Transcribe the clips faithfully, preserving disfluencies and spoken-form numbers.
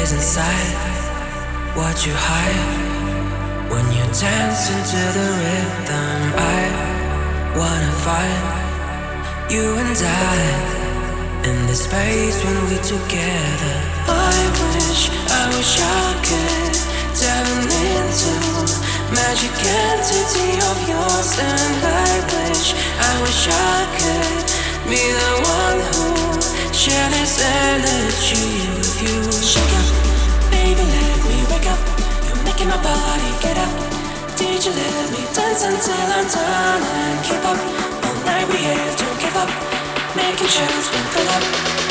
is inside what you hide when you dance into the rhythm. I wanna find you and I in the space when we're together. I wish, I wish I could dive into magic entity of yours, and I wish, I wish I could be the one who share this energy with you. Shake up, baby, let me wake up. You're making my body get up. Did you let me dance until I'm done and keep up? All night we have to give up, making shoes we fill up.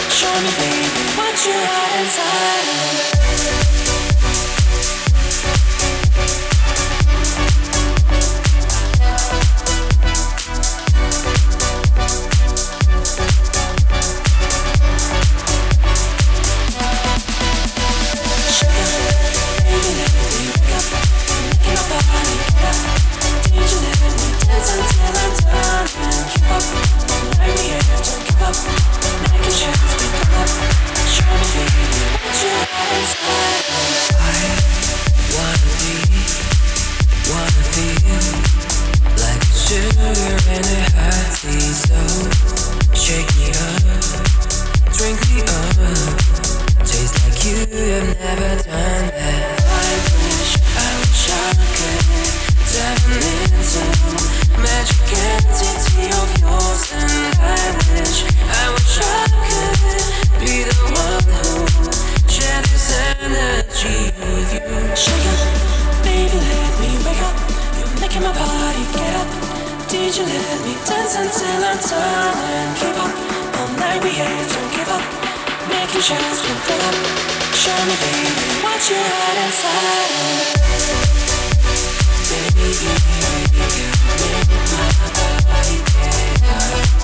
Show me, baby, what you are inside of. Baby, baby, baby, make my body better.